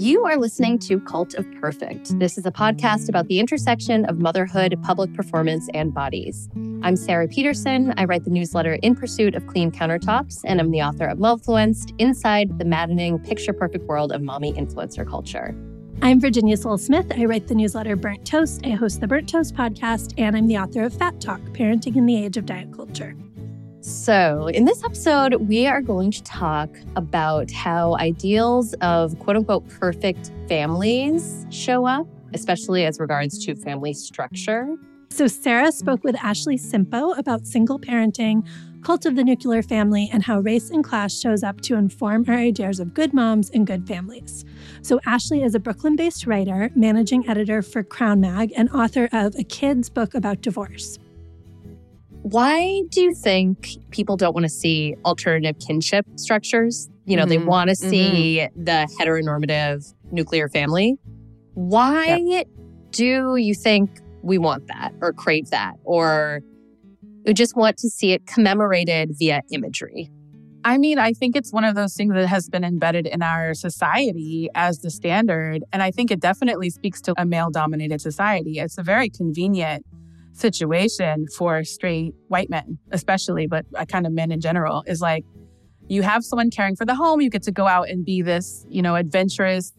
You are listening to Cult of Perfect. This is a podcast about the intersection of motherhood, public performance, and bodies. I'm Sarah Peterson. I write the newsletter In Pursuit of Clean Countertops, and I'm the author of Momfluenced, Inside the Maddening, Picture-Perfect World of Mommy Influencer Culture. I'm Virginia Sole-Smith. I write the newsletter Burnt Toast. I host the Burnt Toast podcast, and I'm the author of Fat Talk: Parenting in the Age of Diet Culture. So in this episode, we are going to talk about how ideals of quote-unquote perfect families show up, especially as regards to family structure. So Sarah spoke with Ashley Simpo about single parenting, cult of the nuclear family, and how race and class shows up to inform our ideas of good moms and good families. So Ashley is a Brooklyn-based writer, managing editor for Crown Mag, and author of A Kid's Book About Divorce. Why do you think people don't want to see alternative kinship structures? You know, they want to see the heteronormative nuclear family. Why do you think we want that or crave that, or we just want to see it commemorated via imagery? I mean, I think it's one of those things that has been embedded in our society as the standard. And I think it definitely speaks to a male-dominated society. It's a very convenient situation for straight white men, especially, but kind of men in general, is like, you have someone caring for the home, you get to go out and be this, you know, adventurous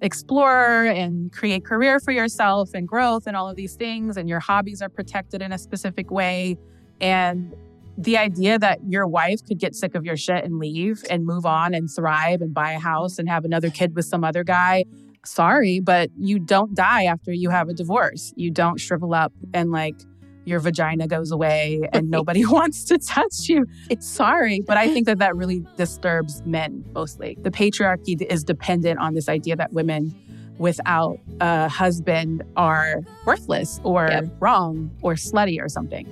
explorer and create career for yourself and growth and all of these things. And your hobbies are protected in a specific way. And the idea that your wife could get sick of your shit and leave and move on and thrive and buy a house and have another kid with some other guy. Sorry, but you don't die after you have a divorce. You don't shrivel up and like your vagina goes away and nobody wants to touch you. Sorry, but I think that that really disturbs men mostly. The patriarchy is dependent on this idea that women without a husband are worthless or wrong or slutty or something.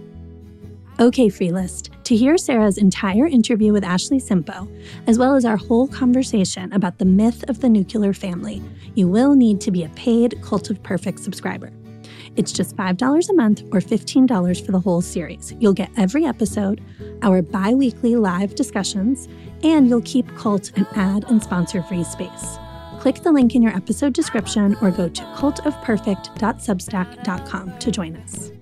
Okay, Freelist. To hear Sarah's entire interview with Ashley Simpo, as well as our whole conversation about the myth of the nuclear family, you will need to be a paid Cult of Perfect subscriber. It's just $5 a month or $15 for the whole series. You'll get every episode, our bi-weekly live discussions, and you'll keep Cult an ad and sponsor-free space. Click the link in your episode description or go to cultofperfect.substack.com to join us.